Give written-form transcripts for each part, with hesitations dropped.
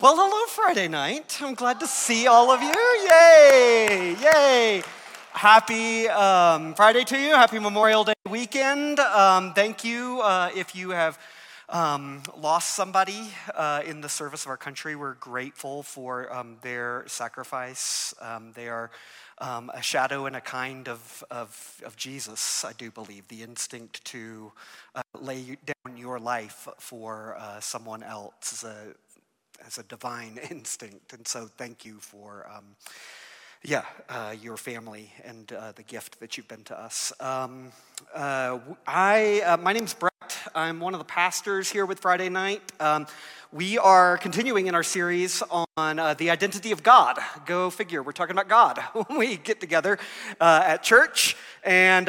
Well, hello, Friday night. I'm glad to see all of you. Yay, yay. Happy Friday to you. Happy Memorial Day weekend. Thank you if you have lost somebody in the service of our country. We're grateful for their sacrifice. They are a shadow and a kind of Jesus, I do believe, the instinct to lay down your life for someone else as a divine instinct. And so thank you for your family and the gift that you've been to us. My name's Brett. I'm one of the pastors here with Friday Night. We are continuing in our series on the identity of God. Go figure, we're talking about God when we get together at church. And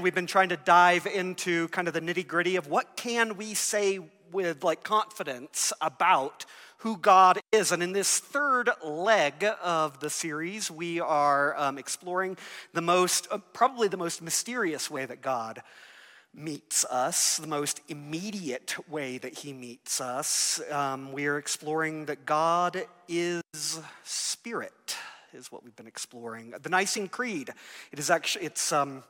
we've been trying to dive into kind of the nitty-gritty of what can we say with confidence about who God is. And in this third leg of the series, we are exploring probably the most mysterious way that God meets us, the most immediate way that he meets us. We are exploring that God is spirit, is what we've been exploring. The Nicene Creed, it's some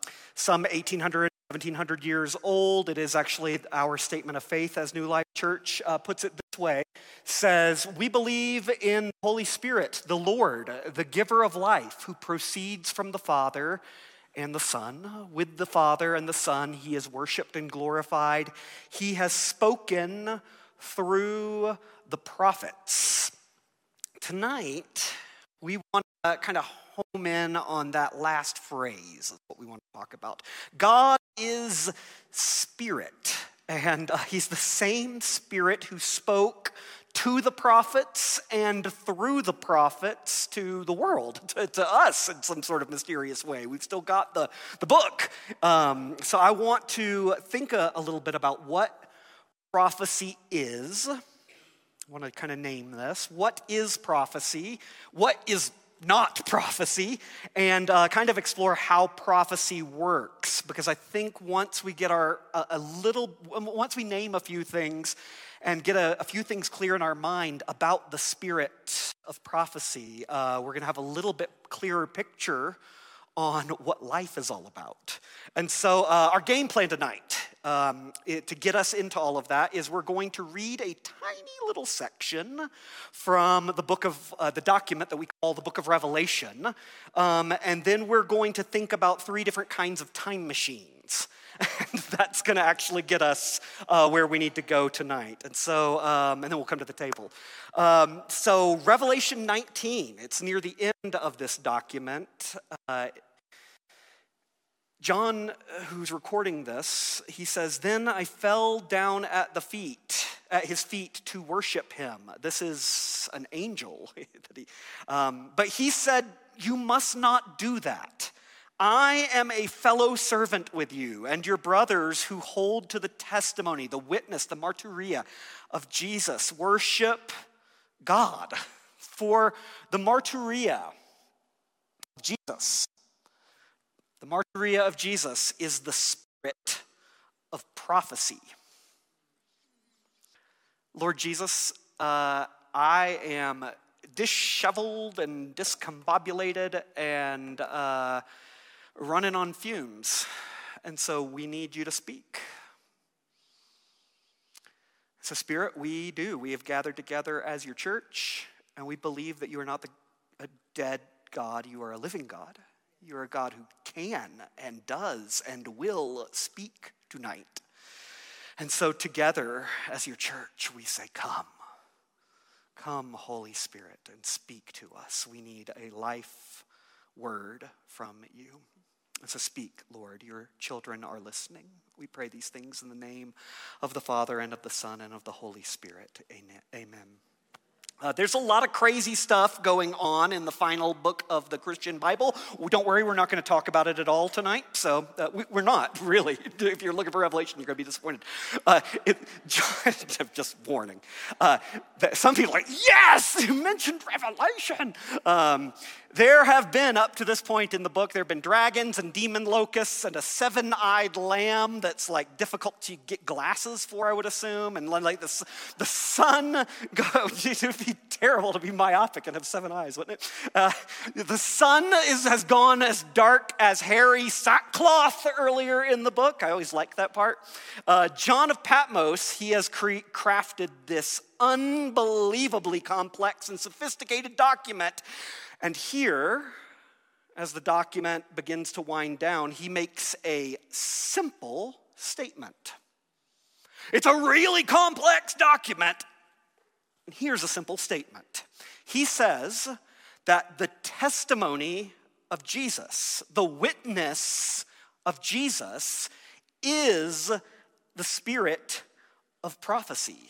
1800, 1700 years old. It is actually our statement of faith as New Life Church, puts it this way, says, we believe in the Holy Spirit, the Lord, the giver of life, who proceeds from the Father and the Son. With the Father and the Son, he is worshiped and glorified. He has spoken through the prophets. Tonight, we want to kind of home in on that last phrase, is what we want to talk about. God is spirit, and he's the same spirit who spoke to the prophets and through the prophets to the world, to us in some sort of mysterious way. We've still got the book. So I want to think a little bit about what prophecy is. I want to kind of name this. What is prophecy? What is not prophecy? And kind of explore how prophecy works, because I think once we get once we name a few things and get a few things clear in our mind about the spirit of prophecy, we're going to have a little bit clearer picture on what life is all about. And so our game plan tonight, to get us into all of that, is we're going to read a tiny little section from the book of the document that we call the Book of Revelation, and then we're going to think about three different kinds of time machines. And that's going to actually get us where we need to go tonight. And so, and then we'll come to the table. So Revelation 19, it's near the end of this document. John, who's recording this, he says, "Then I fell down at his feet to worship him." This is an angel. But he said, "You must not do that. I am a fellow servant with you and your brothers who hold to the testimony, the witness, the martyria of Jesus. Worship God," for the martyria of Jesus. The martyria of Jesus is the spirit of prophecy. Lord Jesus, I am disheveled and discombobulated and running on fumes, and so we need you to speak. So Spirit, we have gathered together as your church, and we believe that you are not a dead God, you are a living God. You are a God who can and does and will speak tonight. And so together as your church, we say, come. Come, Holy Spirit, and speak to us. We need a life word from you. So speak, Lord. Your children are listening. We pray these things in the name of the Father and of the Son and of the Holy Spirit. Amen. There's a lot of crazy stuff going on in the final book of the Christian Bible. Don't worry, we're not going to talk about it at all tonight. So we're not, really. If you're looking for Revelation, you're going to be disappointed. Just warning. Some people are like, yes, you mentioned Revelation. There have been, up to this point in the book, there have been dragons and demon locusts and a seven-eyed lamb that's like difficult to get glasses for, I would assume. And like the sun, it would be terrible to be myopic and have seven eyes, wouldn't it? The sun has gone as dark as hairy sackcloth earlier in the book. I always like that part. John of Patmos, he has crafted this unbelievably complex and sophisticated document. And here, as the document begins to wind down, he makes a simple statement. It's a really complex document. And here's a simple statement. He says that the testimony of Jesus, the witness of Jesus, is the spirit of prophecy.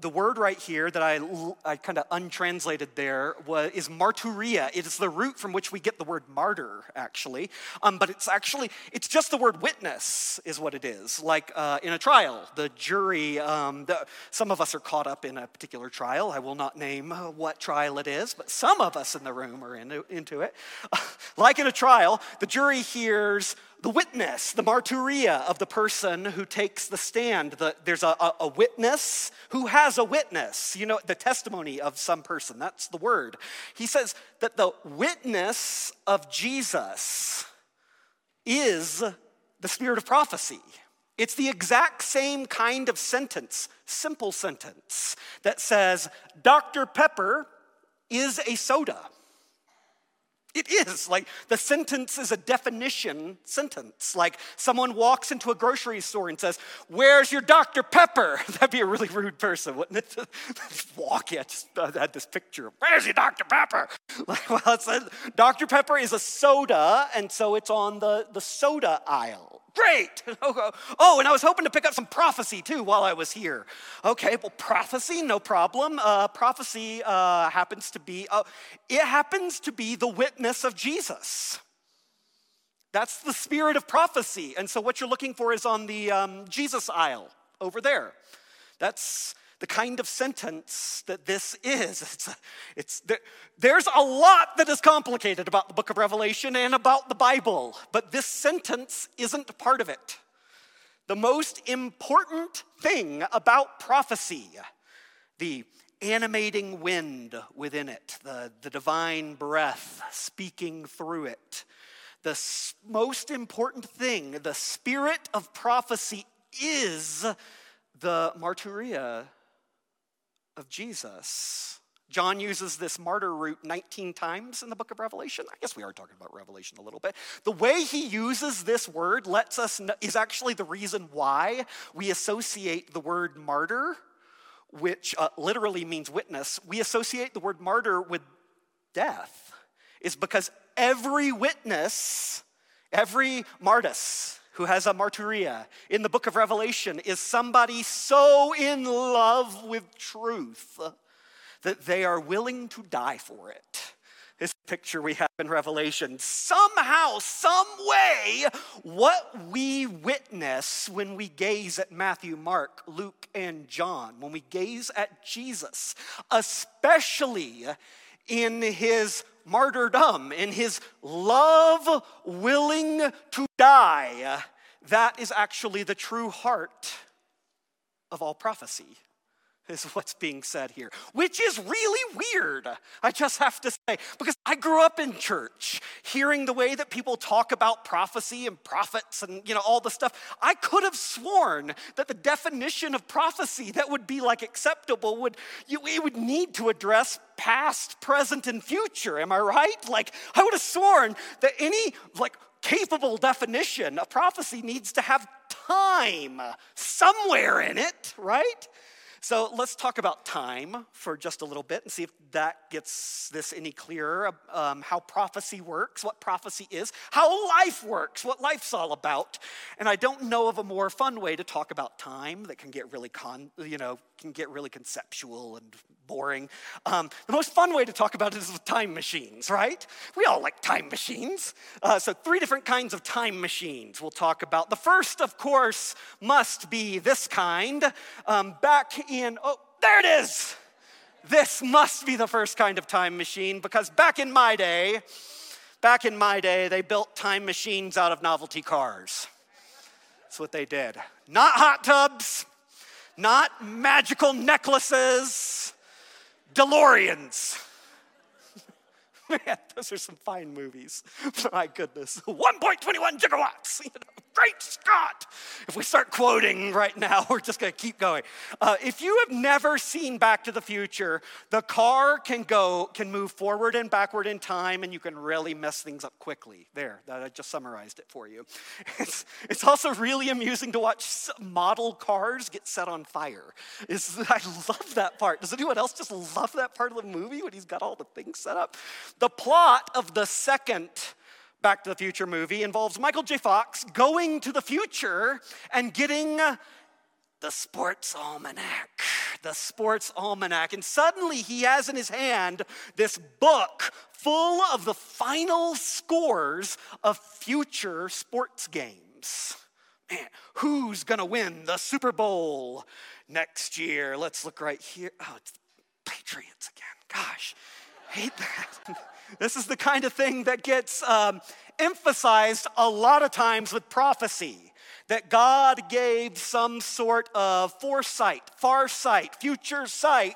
The word right here that I kind of untranslated there is marturia. It is the root from which we get the word martyr, actually. But it's just the word witness is what it is. Like in a trial, the jury, some of us are caught up in a particular trial. I will not name what trial it is, but some of us in the room are into it. Like in a trial, the jury hears the witness, the martyria of the person who takes the stand. There's a witness who has a witness. You know, the testimony of some person. That's the word. He says that the witness of Jesus is the spirit of prophecy. It's the exact same kind of sentence, simple sentence, that says, Dr. Pepper is a soda. It is, like, the sentence is a definition sentence. Like, someone walks into a grocery store and says, where's your Dr. Pepper? That'd be a really rude person, wouldn't it? I had this picture of, where's your Dr. Pepper? Like, well, it says, Dr. Pepper is a soda, and so it's on the soda aisle. Great! Oh, and I was hoping to pick up some prophecy, too, while I was here. Okay, well, prophecy, no problem. Prophecy happens to be the witness of Jesus. That's the spirit of prophecy. And so what you're looking for is on the Jesus aisle over there. That's the kind of sentence that this is. There's a lot that is complicated about the book of Revelation and about the Bible, but this sentence isn't part of it. The most important thing about prophecy, the animating wind within it, the divine breath speaking through it, the most important thing, the spirit of prophecy, is the martyria of Jesus. John uses this martyr root 19 times in the book of Revelation. I guess we are talking about Revelation a little bit. The way he uses this word is actually the reason why we associate the word martyr, which literally means witness. We associate the word martyr with death, is because every witness, every martyrs, who has a martyria in the book of Revelation, is somebody so in love with truth that they are willing to die for it. This picture we have in Revelation. Somehow, some way, what we witness when we gaze at Matthew, Mark, Luke, and John, when we gaze at Jesus, especially in his martyrdom, in his love, willing to die, that is actually the true heart of all prophecy, is what's being said here, which is really weird, I just have to say, because I grew up in church, hearing the way that people talk about prophecy and prophets and, you know, all the stuff. I could have sworn that the definition of prophecy that would be, like, acceptable would need to address past, present, and future. Am I right? Like, I would have sworn that any, like, capable definition of prophecy needs to have time somewhere in it, right? So let's talk about time for just a little bit and see if that gets this any clearer, how prophecy works, what prophecy is, how life works, what life's all about. And I don't know of a more fun way to talk about time that can get really conceptual and boring. The most fun way to talk about it is with time machines, right? We all like time machines. So three different kinds of time machines we'll talk about. The first, of course, must be this kind. Back in, oh, there it is! this must be the first kind of time machine, because back in my day, they built time machines out of novelty cars. That's what they did. Not hot tubs, not magical necklaces, DeLoreans. Man, those are some fine movies. My goodness. 1.21 gigawatts. You know, great Scott. If we start quoting right now, we're just going to keep going. If you have never seen Back to the Future, the car can move forward and backward in time, and you can really mess things up quickly. There, I just summarized it for you. It's also really amusing to watch model cars get set on fire. I love that part. Does anyone else just love that part of the movie when he's got all the things set up? The plot of the second Back to the Future movie involves Michael J. Fox going to the future and getting the sports almanac. And suddenly he has in his hand this book full of the final scores of future sports games. Man, who's gonna win the Super Bowl next year? Let's look right here. Oh, it's the Patriots again. Gosh. Hate that. This is the kind of thing that gets emphasized a lot of times with prophecy, that God gave some sort of foresight, farsight, future sight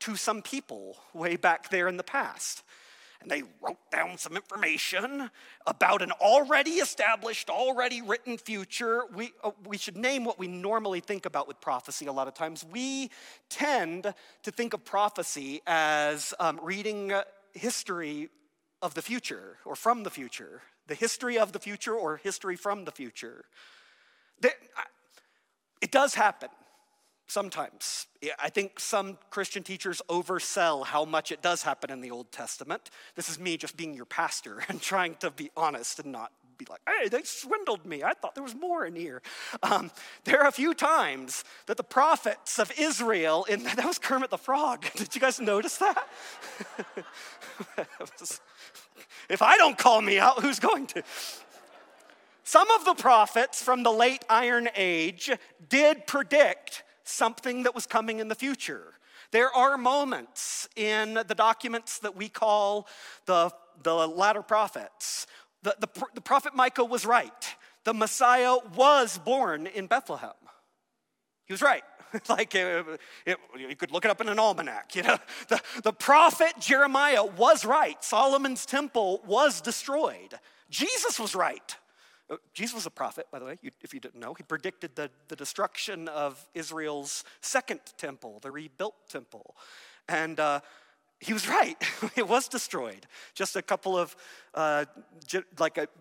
to some people way back there in the past. And they wrote down some information about an already established, already written future. We should name what we normally think about with prophecy a lot of times. We tend to think of prophecy as reading history of the future or from the future. The history of the future or history from the future. It does happen. Sometimes. I think some Christian teachers oversell how much it does happen in the Old Testament. This is me just being your pastor and trying to be honest and not be like, hey, they swindled me. I thought there was more in here. There are a few times that the prophets of Israel, that was Kermit the Frog. Did you guys notice that? If I don't call me out, who's going to? Some of the prophets from the late Iron Age did predict something that was coming in the future. There are moments in the documents that we call the latter prophets. The prophet Micah was right. The Messiah was born in Bethlehem. He was right. Like, you could look it up in an almanac, you know. The prophet Jeremiah was right. Solomon's temple was destroyed. Jesus was right. Jesus was a prophet, by the way, if you didn't know. He predicted the destruction of Israel's second temple, the rebuilt temple. And he was right. It was destroyed. Just a couple of,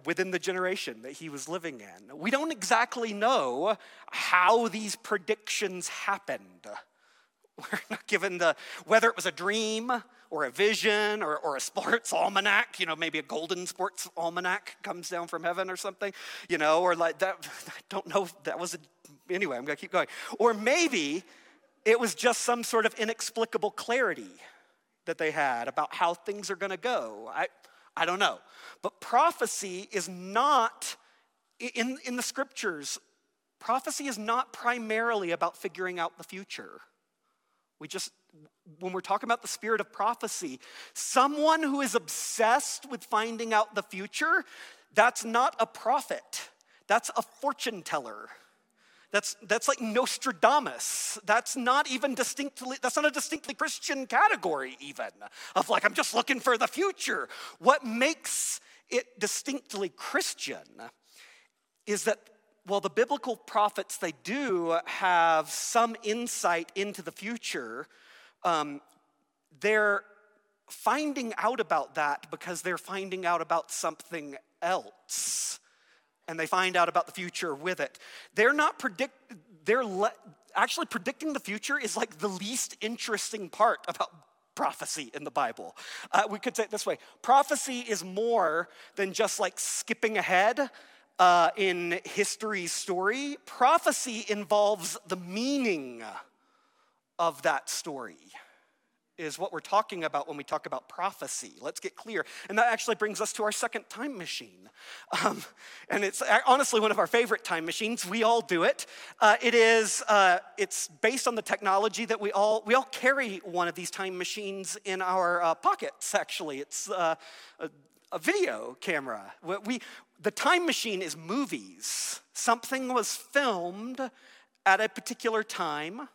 within the generation that he was living in. We don't exactly know how these predictions happened. We're not given whether it was a dream or a vision or a sports almanac, you know, maybe a golden sports almanac comes down from heaven or something, you know, or like that. I don't know if that was anyway, I'm gonna keep going. Or maybe it was just some sort of inexplicable clarity that they had about how things are gonna go. I don't know. But prophecy is not, in the scriptures, prophecy is not primarily about figuring out the future. When we're talking about the spirit of prophecy, someone who is obsessed with finding out the future, that's not a prophet. That's a fortune teller. That's like Nostradamus. That's not a distinctly Christian category even, of like, I'm just looking for the future. What makes it distinctly Christian is that the biblical prophets, they do have some insight into the future. They're finding out about that because they're finding out about something else. And they find out about the future with it. Actually, predicting the future is like the least interesting part about prophecy in the Bible. We could say it this way. Prophecy is more than just like skipping ahead in history's story. Prophecy involves the meaning of that story is what we're talking about when we talk about prophecy. Let's get clear. And that actually brings us to our second time machine. And it's honestly one of our favorite time machines. We all do it. It's based on the technology that we all carry one of these time machines in our pockets, actually. It's a video camera. The time machine is movies. Something was filmed at a particular time,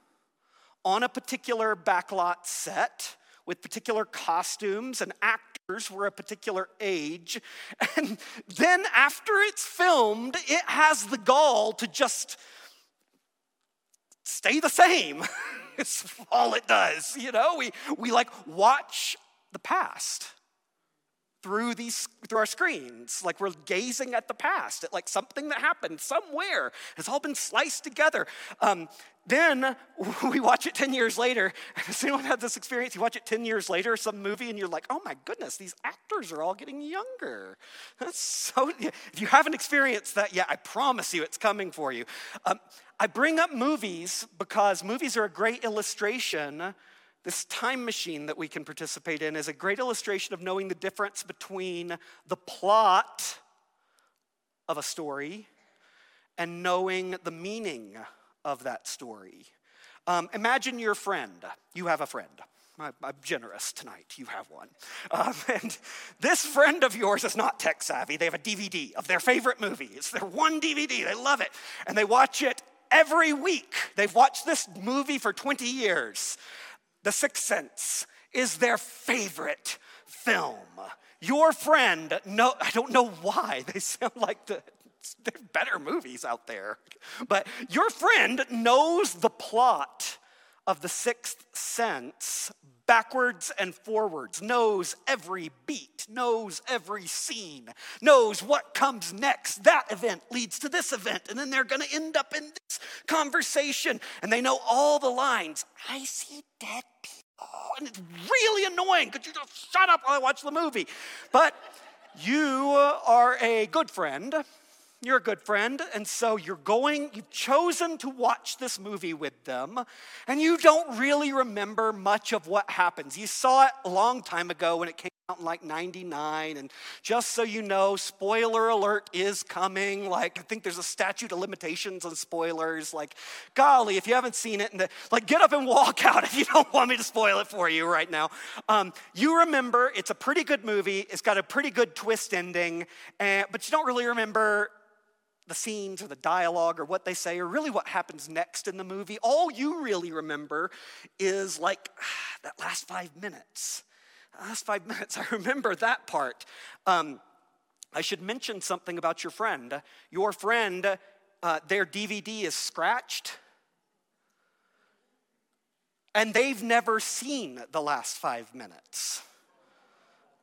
on a particular backlot set with particular costumes, and actors were a particular age. And then after it's filmed, it has the gall to just stay the same. It's all it does, you know? We like watch the past through our screens, like we're gazing at the past, at like something that happened somewhere. It's all been sliced together. Then we watch it 10 years later. Has anyone had this experience? You watch it 10 years later, some movie, and you're like, oh my goodness, these actors are all getting younger. If you haven't experienced that yet, I promise you it's coming for you. I bring up movies because movies are a great illustration. This time machine that we can participate in is a great illustration of knowing the difference between the plot of a story and knowing the meaning of that story. Imagine your friend. You have a friend. I'm generous tonight. You have one. And this friend of yours is not tech savvy. They have a DVD of their favorite movie. It's their one DVD. They love it. And they watch it every week. They've watched this movie for 20 years. The Sixth Sense is their favorite film. Your friend, no, I don't know why. They sound like there's better movies out there. But your friend knows the plot of The Sixth Sense backwards and forwards, knows every beat, knows every scene, knows what comes next. That event leads to this event, and then they're going to end up in this conversation, and they know all the lines. I see dead people, and it's really annoying. Could you just shut up while I watch the movie? But you are a good friend. You're a good friend, and so you've chosen to watch this movie with them, and you don't really remember much of what happens. You saw it a long time ago when it came out in like 99, and just so you know, spoiler alert is coming. Like, I think there's a statute of limitations on spoilers. Like, golly, if you haven't seen it, get up and walk out if you don't want me to spoil it for you right now. You remember it's a pretty good movie. It's got a pretty good twist ending, but you don't really remember the scenes or the dialogue or what they say or really what happens next in the movie. All you really remember is like that last 5 minutes. I remember that part. I should mention something about your friend. Your friend, their DVD is scratched, and they've never seen the last 5 minutes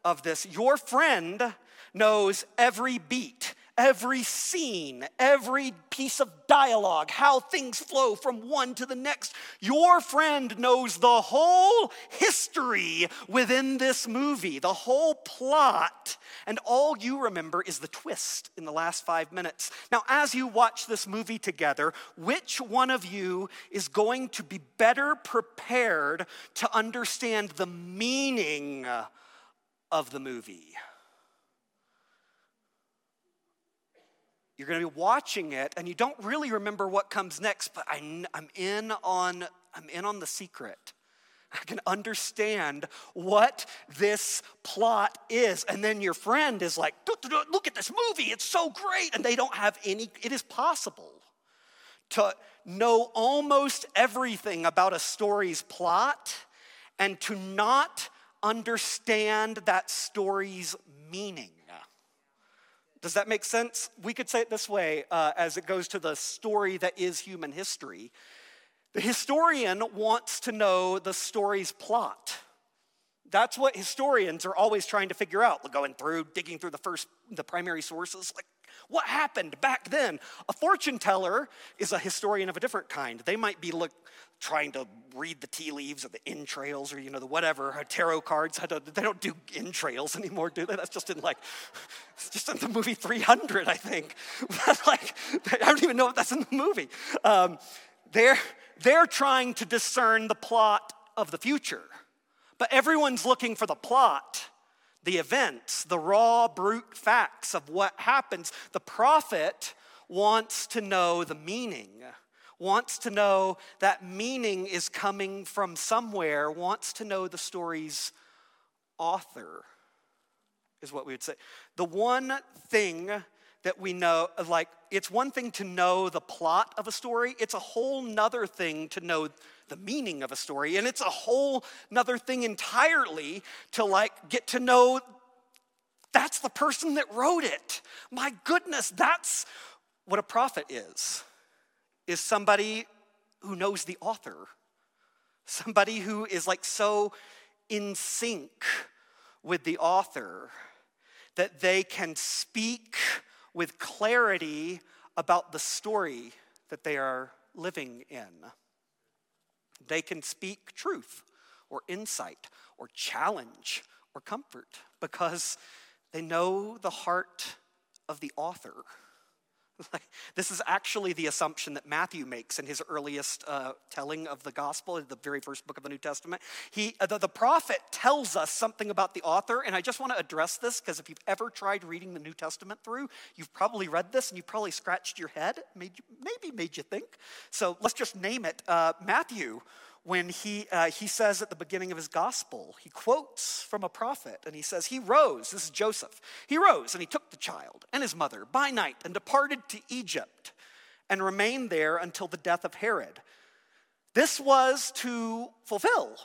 of this. Your friend knows every beat, every scene, every piece of dialogue, how things flow from one to the next. Your friend knows the whole history within this movie, the whole plot, and all you remember is the twist in the last 5 minutes. Now, as you watch this movie together, which one of you is going to be better prepared to understand the meaning of the movie? You're going to be watching it, and you don't really remember what comes next, but I'm in on the secret. I can understand what this plot is. And then your friend is like, look at this movie. It's so great. And they don't have any. It is possible to know almost everything about a story's plot and to not understand that story's meaning. Does that make sense? We could say it this way as it goes to the story that is human history. The historian wants to know the story's plot. That's what historians are always trying to figure out. We're going through, digging through the primary sources. Like, what happened back then? A fortune teller is a historian of a different kind. They might be trying to read the tea leaves or the entrails or, the whatever, or tarot cards. They don't do entrails anymore, do they? That's just in the movie 300, I think. I don't even know if that's in the movie. They're trying to discern the plot of the future. But everyone's looking for the plot, the events, the raw, brute facts of what happens. The prophet wants to know the meaning, wants to know that meaning is coming from somewhere, wants to know the story's author, is what we would say. The one thing that we know, like, it's one thing to know the plot of a story. It's a whole nother thing to know the meaning of a story. And it's a whole nother thing entirely to, like, get to know that's the person that wrote it. My goodness, that's what a prophet is somebody who knows the author, somebody who is, like, so in sync with the author that they can speak with clarity about the story that they are living in. They can speak truth or insight or challenge or comfort because they know the heart of the author. This is actually the assumption that Matthew makes in his earliest telling of the gospel, in the very first book of the New Testament. The prophet tells us something about the author, and I just want to address this because if you've ever tried reading the New Testament through, you've probably read this and you probably scratched your head, maybe made you think. So let's just name it. Matthew, when he says at the beginning of his gospel, he quotes from a prophet, and he says, he rose, this is Joseph, he rose and he took the child and his mother by night and departed to Egypt and remained there until the death of Herod. This was to fulfill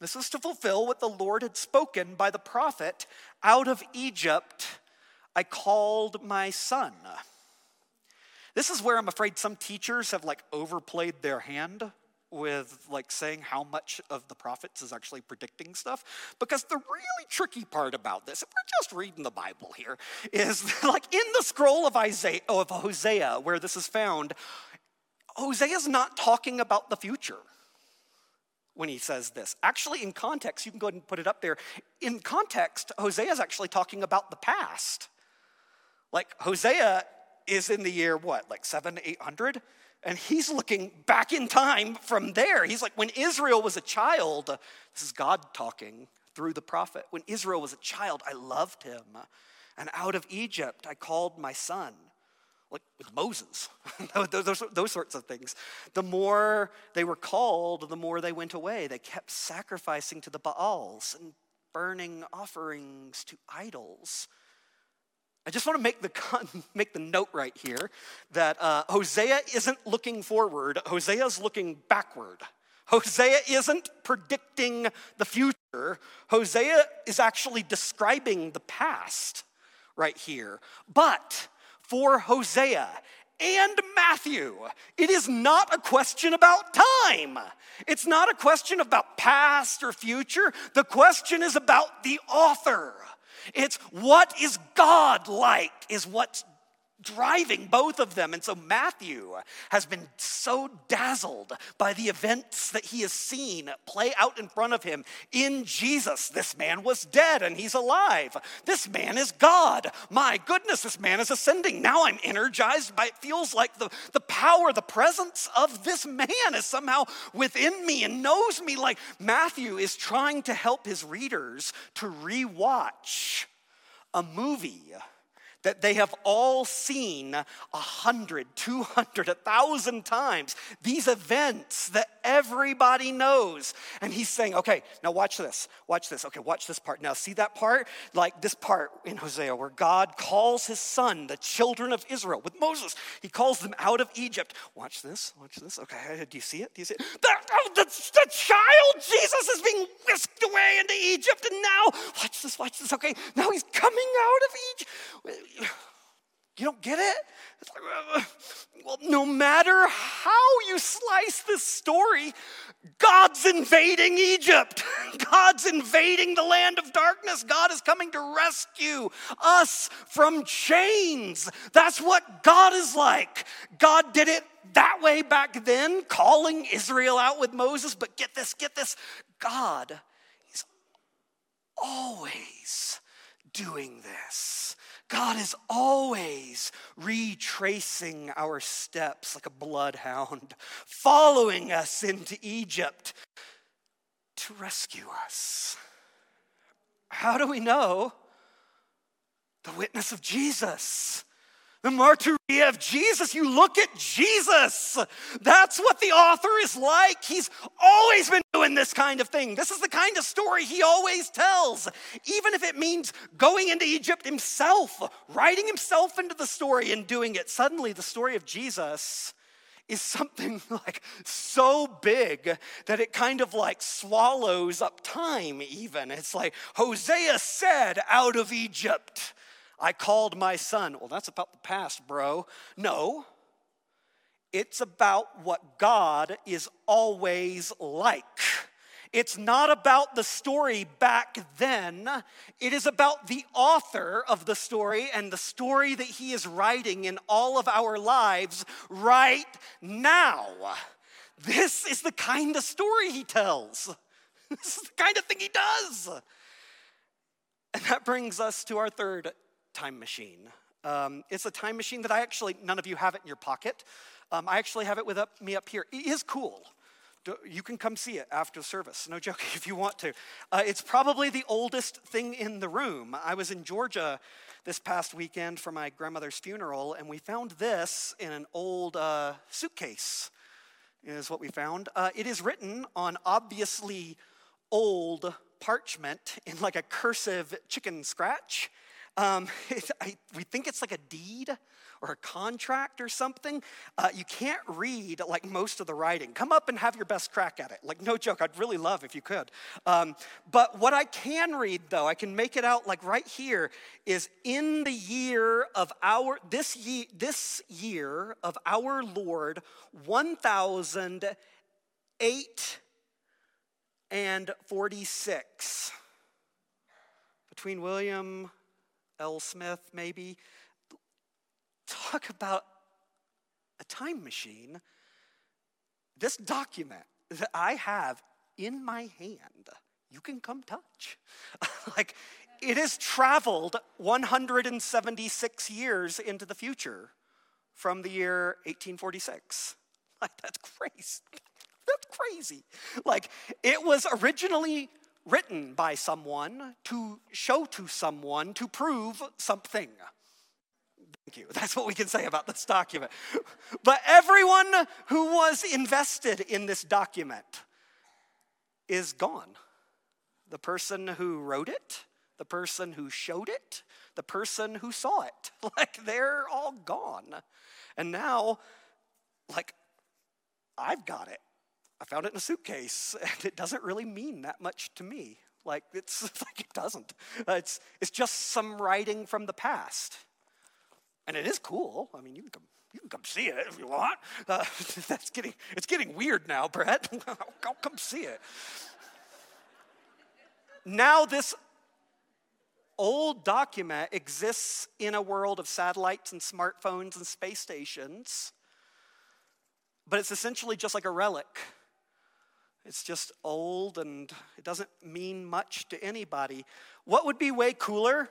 what the Lord had spoken by the prophet, out of Egypt I called my son. This is where I'm afraid some teachers have, like, overplayed their hand with, like, saying how much of the prophets is actually predicting stuff. Because the really tricky part about this, if we're just reading the Bible here, is, like, in the scroll of Hosea, where this is found, Hosea's not talking about the future when he says this. Actually, in context, you can go ahead and put it up there. In context, Hosea's actually talking about the past. Like, Hosea is in the year, 700, 800? And he's looking back in time from there. He's like, when Israel was a child, this is God talking through the prophet. When Israel was a child, I loved him. And out of Egypt, I called my son. Like with Moses, those sorts of things. The more they were called, the more they went away. They kept sacrificing to the Baals and burning offerings to idols. I just want to make the note right here that Hosea isn't looking forward. Hosea's looking backward. Hosea isn't predicting the future. Hosea is actually describing the past right here. But for Hosea and Matthew, it is not a question about time. It's not a question about past or future. The question is about the author. It's what is God like is what's driving both of them. And so Matthew has been so dazzled by the events that he has seen play out in front of him in Jesus. This man was dead and he's alive. This man is God. My goodness, this man is ascending. Now I'm energized by, it feels like the power, the presence of this man is somehow within me and knows me. Like, Matthew is trying to help his readers to rewatch a movie that they have all seen 100, 200, 1,000 times. These events that everybody knows. And he's saying, okay, now watch this. Okay, watch this part. Now see that part? Like this part in Hosea where God calls his son, the children of Israel. With Moses, he calls them out of Egypt. Watch this. Okay, do you see it? The child Jesus is being whisked away into Egypt. And now, watch this. Okay, now he's coming out of Egypt. You don't get it? It's like, well, no matter how you slice this story, God's invading Egypt. God's invading the land of darkness. God is coming to rescue us from chains. That's what God is like. God did it that way back then, calling Israel out with Moses. But get this. God is always doing this. God is always retracing our steps like a bloodhound, following us into Egypt to rescue us. How do we know? The witness of Jesus. The martyria of Jesus. You look at Jesus. That's what the author is like. He's always been doing this kind of thing. This is the kind of story he always tells, even if it means going into Egypt himself, writing himself into the story and doing it. Suddenly, the story of Jesus is something like so big that it kind of like swallows up time even. It's like, Hosea said, out of Egypt I called my son. Well, that's about the past, bro. No, it's about what God is always like. It's not about the story back then. It is about the author of the story and the story that he is writing in all of our lives right now. This is the kind of story he tells. This is the kind of thing he does. And that brings us to our third time machine. It's a time machine that I actually, none of you have it in your pocket. I actually have it with me up here. It is cool. You can come see it after service. No joke, if you want to. It's probably the oldest thing in the room. I was in Georgia this past weekend for my grandmother's funeral, and we found this in an old suitcase, is what we found. It is written on obviously old parchment in like a cursive chicken scratch. We think it's like a deed or a contract or something. You can't read like most of the writing. Come up and have your best crack at it. Like, no joke, I'd really love if you could. But what I can read though, I can make it out like right here, is in the year of this year of our Lord, 1008 and 46. Between William L. Smith, maybe. Talk about a time machine. This document that I have in my hand, you can come touch. Like, it has traveled 176 years into the future from the year 1846. Like, that's crazy. That's crazy. Like, it was originally written by someone to show to someone to prove something. Thank you. That's what we can say about this document. But everyone who was invested in this document is gone. The person who wrote it, the person who showed it, the person who saw it. Like, they're all gone. And now, like, I've got it. I found it in a suitcase, and it doesn't really mean that much to me. Like, it's like it doesn't. It's just some writing from the past, and it is cool. I mean, you can come see it if you want. It's getting weird now, Brett. I'll come see it. Now this old document exists in a world of satellites and smartphones and space stations, but it's essentially just like a relic. It's just old and it doesn't mean much to anybody. What would be way cooler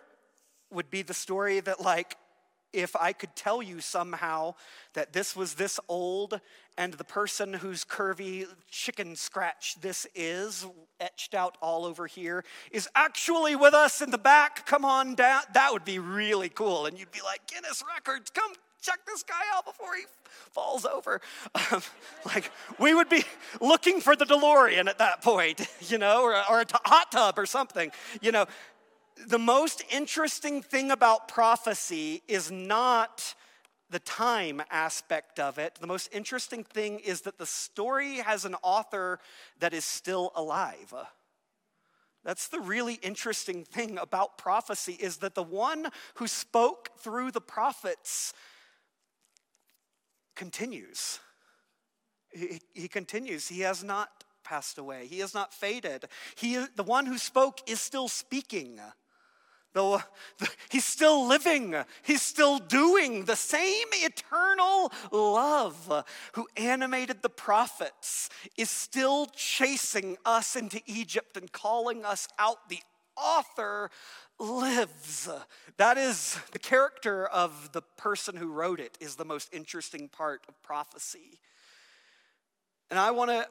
would be the story that, like, if I could tell you somehow that this was this old and the person whose curvy chicken scratch this is, etched out all over here, is actually with us in the back. Come on down. That would be really cool. And you'd be like, Guinness Records, come check this guy out before he falls over. Like, we would be looking for the DeLorean at that point, you know, or a hot tub or something. You know, the most interesting thing about prophecy is not the time aspect of it. The most interesting thing is that the story has an author that is still alive. That's the really interesting thing about prophecy, is that the one who spoke through the prophets continues. He continues. He has not passed away. He has not faded. The one who spoke is still speaking. Though he's still living. He's still doing the same eternal love who animated the prophets is still chasing us into Egypt and calling us out. The author lives. That is the character of the person who wrote it, is the most interesting part of prophecy. And I want to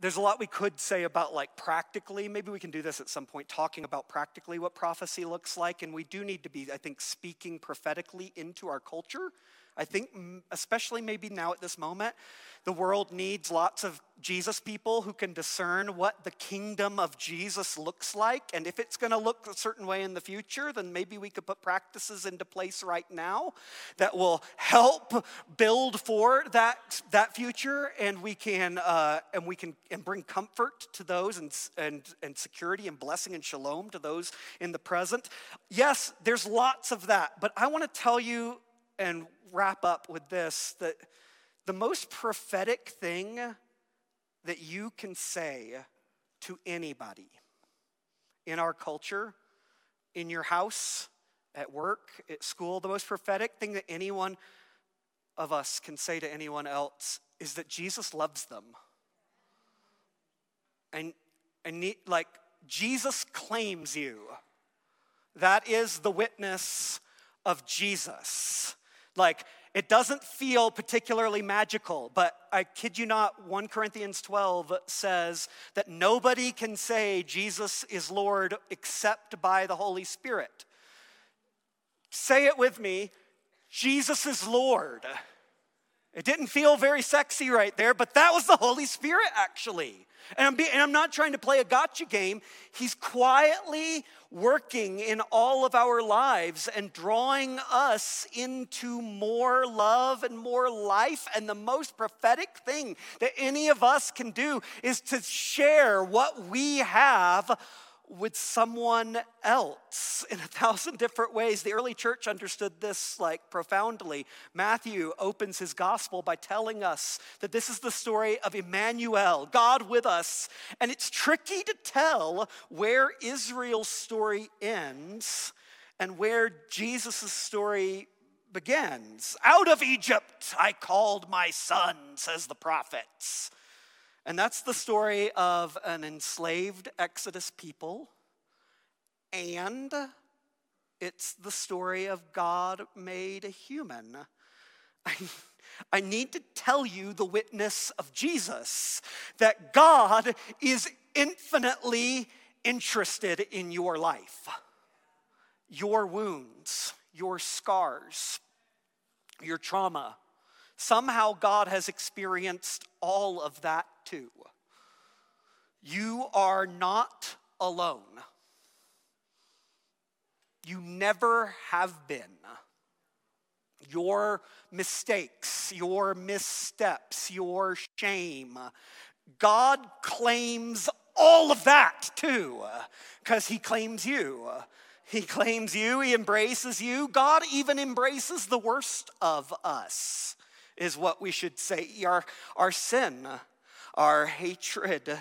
There's a lot we could say about like practically. Maybe we can do this at some point, talking about practically what prophecy looks like. And we do need to be, I think, speaking prophetically into our culture. I think especially maybe now at this moment, the world needs lots of Jesus people who can discern what the kingdom of Jesus looks like. And if it's going to look a certain way in the future, then maybe we could put practices into place right now that will help build for that future. And we can bring comfort to those and security and blessing and shalom to those in the present. Yes, there's lots of that, but I want to tell you and wrap up with this, that the most prophetic thing that you can say to anybody in our culture, in your house, at work, at school, the most prophetic thing that anyone of us can say to anyone else is that Jesus loves them. And Jesus claims you. That is the witness of Jesus. Like, it doesn't feel particularly magical, but I kid you not, 1 Corinthians 12 says that nobody can say Jesus is Lord except by the Holy Spirit. Say it with me, Jesus is Lord. It didn't feel very sexy right there, but that was the Holy Spirit actually. And I'm not trying to play a gotcha game. He's quietly working in all of our lives and drawing us into more love and more life. And the most prophetic thing that any of us can do is to share what we have with someone else in 1,000 different ways. The early church understood this like profoundly. Matthew opens his gospel by telling us that this is the story of Emmanuel, God with us. And it's tricky to tell where Israel's story ends and where Jesus' story begins. Out of Egypt I called my son, says the prophets. And that's the story of an enslaved Exodus people, and it's the story of God made human. I need to tell you the witness of Jesus, that God is infinitely interested in your life, your wounds, your scars, your trauma. Somehow God has experienced all of that too. You are not alone. You never have been. Your mistakes, your missteps, your shame, God claims all of that too, because he claims you. He claims you, he embraces you. God even embraces the worst of us. Is what we should say, our sin, our hatred,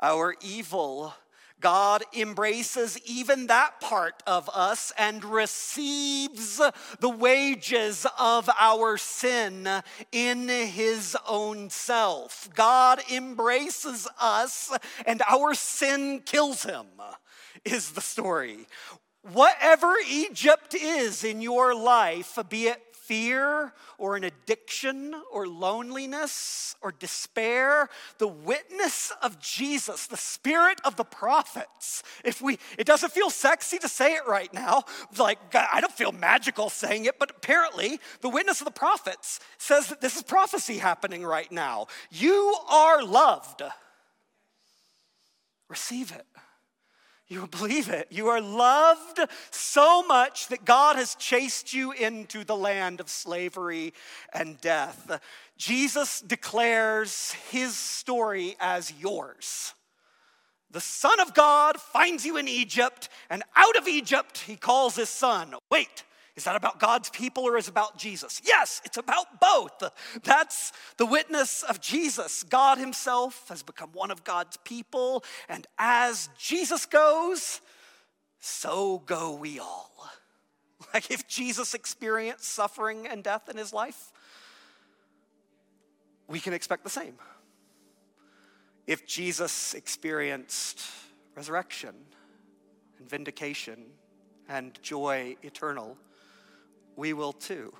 our evil. God embraces even that part of us and receives the wages of our sin in his own self. God embraces us and our sin kills him, is the story. Whatever Egypt is in your life, be it fear or an addiction or loneliness or despair, the witness of Jesus, the spirit of the prophets. It doesn't feel sexy to say it right now. Like, I don't feel magical saying it, but apparently the witness of the prophets says that this is prophecy happening right now. You are loved. Receive it. You will believe it. You are loved so much that God has chased you into the land of slavery and death. Jesus declares his story as yours. The Son of God finds you in Egypt, and out of Egypt he calls his son. Wait, is that about God's people or is it about Jesus? Yes, it's about both. That's the witness of Jesus. God himself has become one of God's people. And as Jesus goes, so go we all. Like, if Jesus experienced suffering and death in his life, we can expect the same. If Jesus experienced resurrection and vindication and joy eternal, we will too.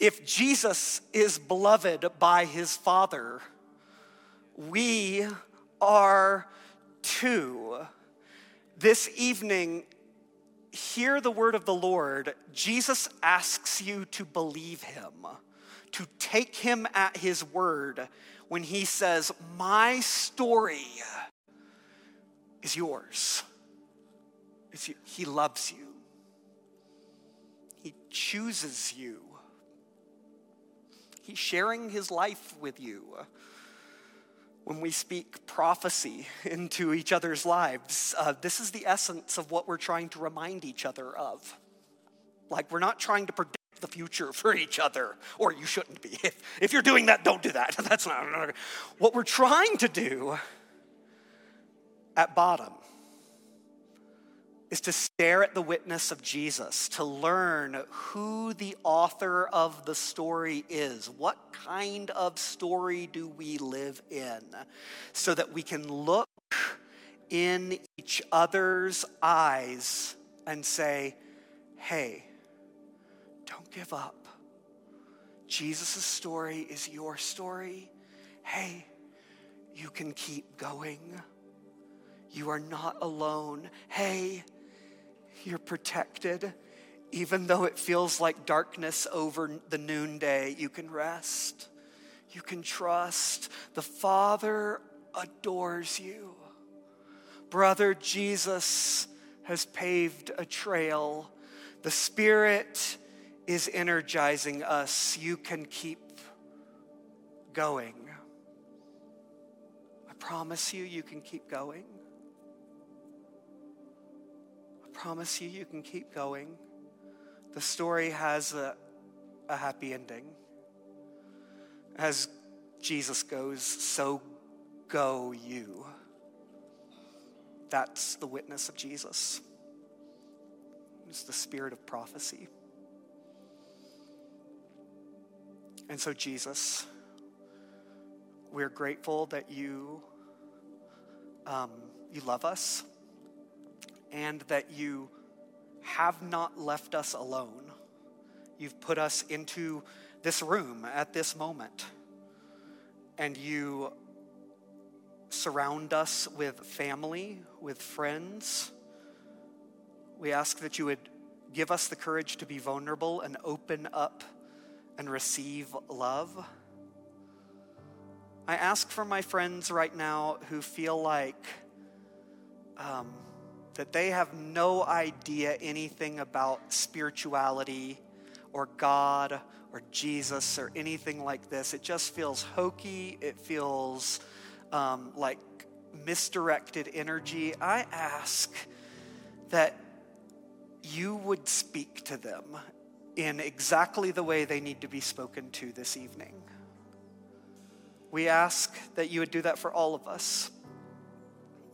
If Jesus is beloved by his Father, we are too. This evening, hear the word of the Lord. Jesus asks you to believe him, to take him at his word when he says, my story is yours. It's you. He loves you. He chooses you. He's sharing his life with you. When we speak prophecy into each other's lives, this is the essence of what we're trying to remind each other of. Like, we're not trying to predict the future for each other, or you shouldn't be. If you're doing that, don't do that. That's not what we're trying to do at bottom, is to stare at the witness of Jesus, to learn who the author of the story is. What kind of story do we live in? So that we can look in each other's eyes and say, hey, don't give up. Jesus' story is your story. Hey, you can keep going. You are not alone. Hey, you're protected. Even though it feels like darkness over the noonday, you can rest. You can trust. The Father adores you. Brother, Jesus has paved a trail. The Spirit is energizing us. You can keep going. I promise you, you can keep going. Promise you, you can keep going. The story has a happy ending. As Jesus goes, so go you. That's the witness of Jesus. It's the spirit of prophecy. And so, Jesus, we're grateful that you love us. And that you have not left us alone. You've put us into this room at this moment. And you surround us with family, with friends. We ask that you would give us the courage to be vulnerable and open up and receive love. I ask for my friends right now who feel like that they have no idea anything about spirituality or God or Jesus or anything like this. It just feels hokey. It feels like misdirected energy. I ask that you would speak to them in exactly the way they need to be spoken to this evening. We ask that you would do that for all of us.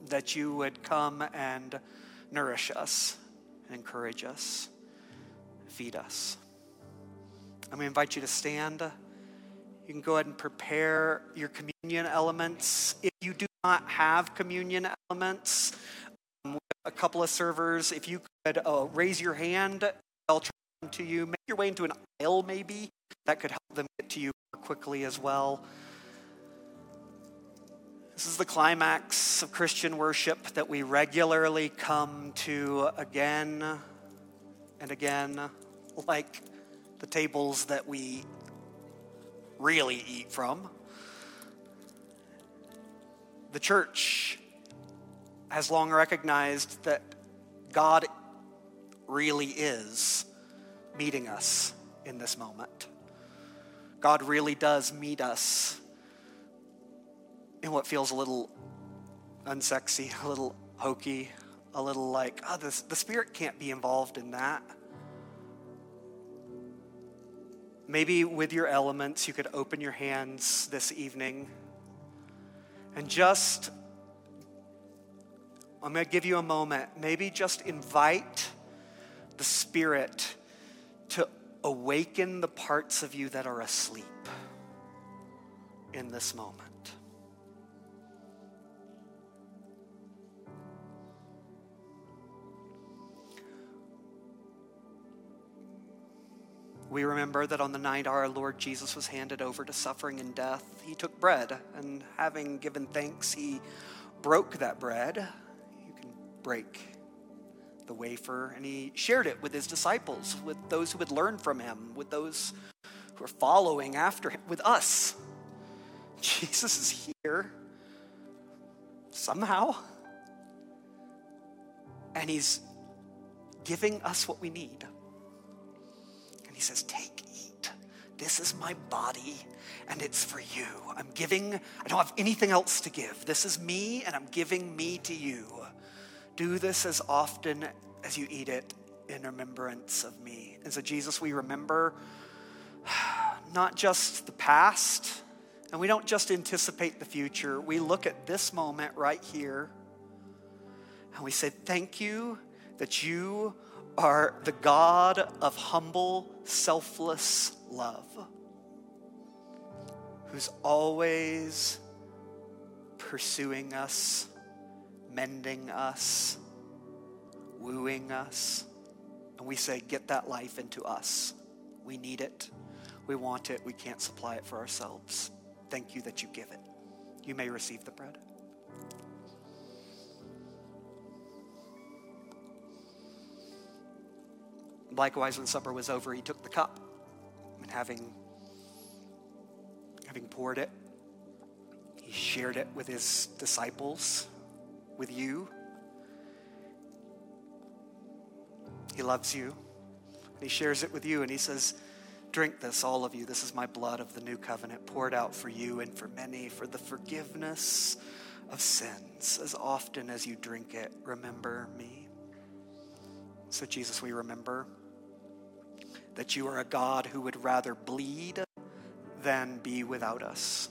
That you would come and nourish us, encourage us, feed us. I'm going to invite you to stand. You can go ahead and prepare your communion elements. If you do not have communion elements, we have a couple of servers. If you could raise your hand, they'll try them to you. Make your way into an aisle maybe. That could help them get to you more quickly as well. This is the climax of Christian worship that we regularly come to again and again, like the tables that we really eat from. The church has long recognized that God really is meeting us in this moment. God really does meet us in what feels a little unsexy, a little hokey, a little like, oh, the Spirit can't be involved in that. Maybe with your elements, you could open your hands this evening and just, I'm going to give you a moment, maybe just invite the Spirit to awaken the parts of you that are asleep in this moment. We remember that on the night our Lord Jesus was handed over to suffering and death, he took bread, and having given thanks, he broke that bread. You can break the wafer, and he shared it with his disciples, with those who would learn from him, with those who are following after him, with us. Jesus is here somehow, and he's giving us what we need. And he says, take, eat. This is my body, and it's for you. I'm giving, I don't have anything else to give. This is me, and I'm giving me to you. Do this as often as you eat it in remembrance of me. And so, Jesus, we remember not just the past, and we don't just anticipate the future. We look at this moment right here, and we say, thank you that you are the God of humble, selfless love, who's always pursuing us, mending us, wooing us. And we say, get that life into us. We need it. We want it. We can't supply it for ourselves. Thank you that you give it. You may receive the bread. Likewise, when supper was over, he took the cup, and having poured it, he shared it with his disciples, with you. He loves you, and he shares it with you, and he says, drink this, all of you. This is my blood of the new covenant, poured out for you and for many for the forgiveness of sins. As often as you drink it, remember me. So, Jesus, we remember that you are a God who would rather bleed than be without us.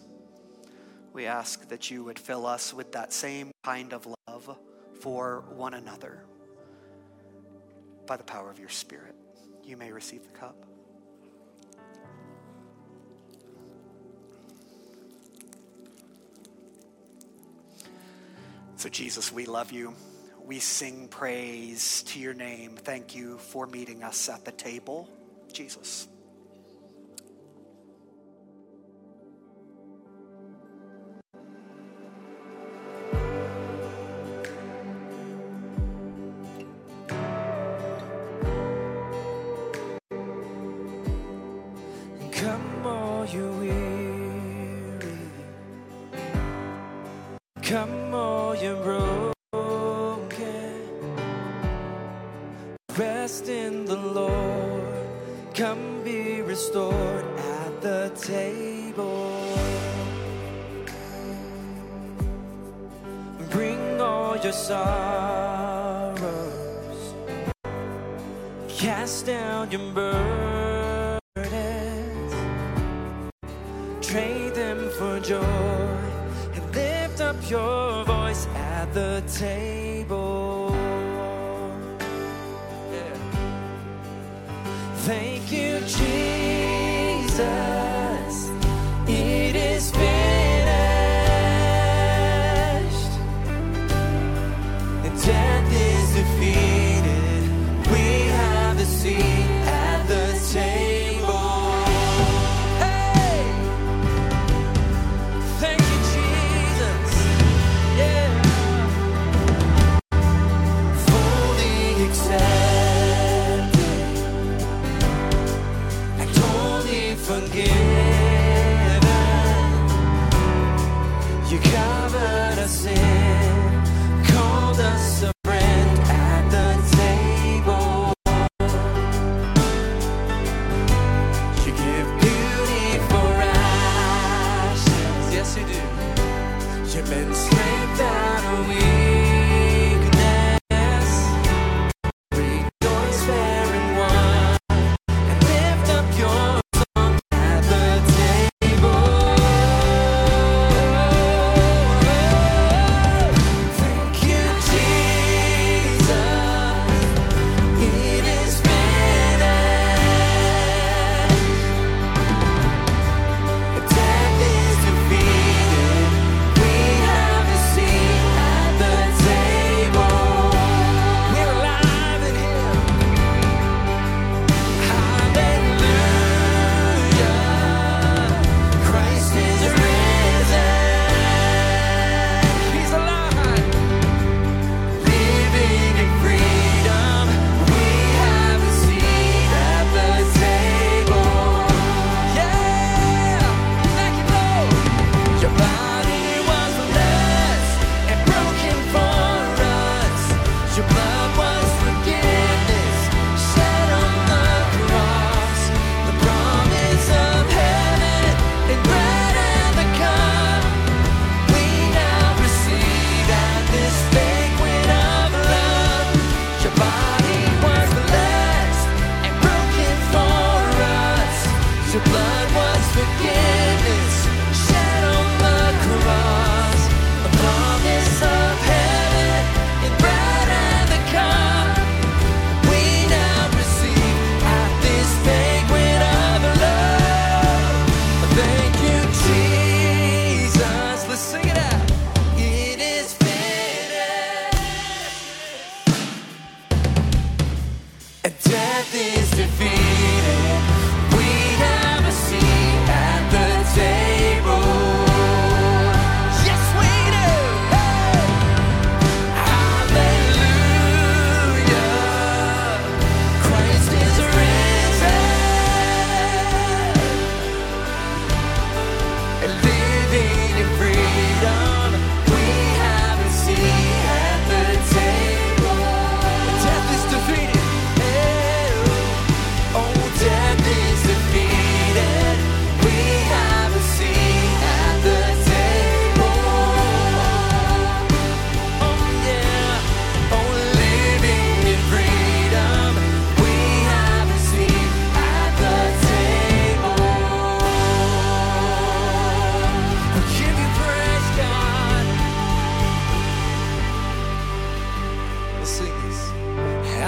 We ask that you would fill us with that same kind of love for one another by the power of your Spirit. You may receive the cup. So, Jesus, we love you. We sing praise to your name. Thank you for meeting us at the table, Jesus. Come all you weary, come all you broken. Rest in the Lord, come be restored at the table. Bring all your sorrows, cast down your burdens, trade them for joy, and lift up your voice at the table. Thank you, Jesus. It is finished. And death is defeated. We have the seat at the table. Hey! Thank you, Jesus. Yeah. Fully accepted. Forgiven, you covered us in, called us a friend at the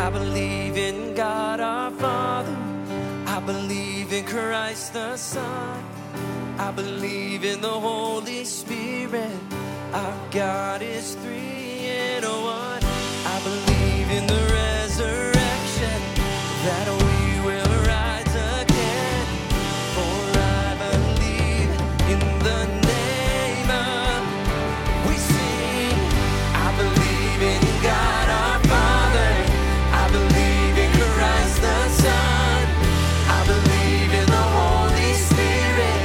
I believe in God our Father. I believe in Christ the Son. I believe in the Holy Spirit. Our God is three in one. I believe in the resurrection, that we will rise again. For I believe in the name of, we sing. I believe in God our Father. I believe in Christ the Son. I believe in the Holy Spirit.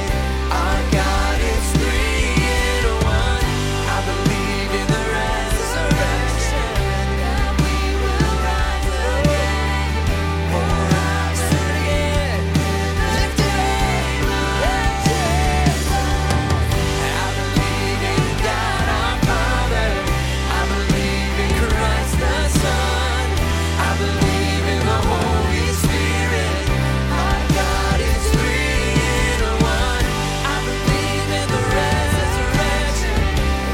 Our God is three in one. I believe in the resurrection, that we will rise again. For I believe in the name of Jesus. I believe in God our Father. I believe in Christ the Son. I believe in the Holy Spirit. Our God is three in one. I believe in the resurrection,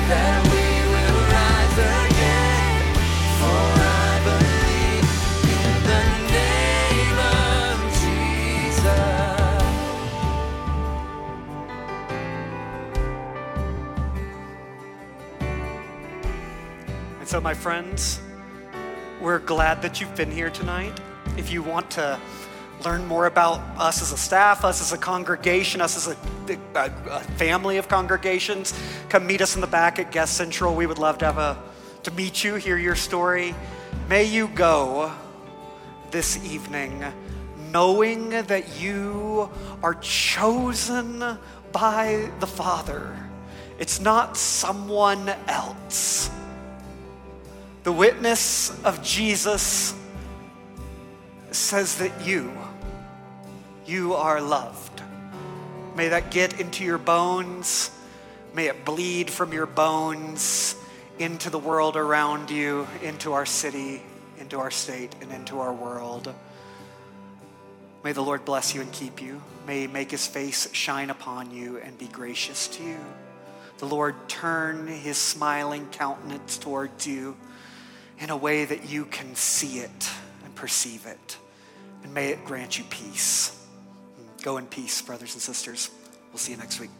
that we will rise again. For I believe in the name of Jesus. And so, my friends, we're glad that you've been here tonight. If you want to learn more about us as a staff, us as a congregation, us as a family of congregations, come meet us in the back at Guest Central. We would love to have to meet you, hear your story. May you go this evening knowing that you are chosen by the Father. It's not someone else. The witness of Jesus says that you are loved. May that get into your bones. May it bleed from your bones into the world around you, into our city, into our state, and into our world. May the Lord bless you and keep you. May he make his face shine upon you and be gracious to you. The Lord turn his smiling countenance towards you in a way that you can see it and perceive it. And may it grant you peace. Go in peace, brothers and sisters. We'll see you next week.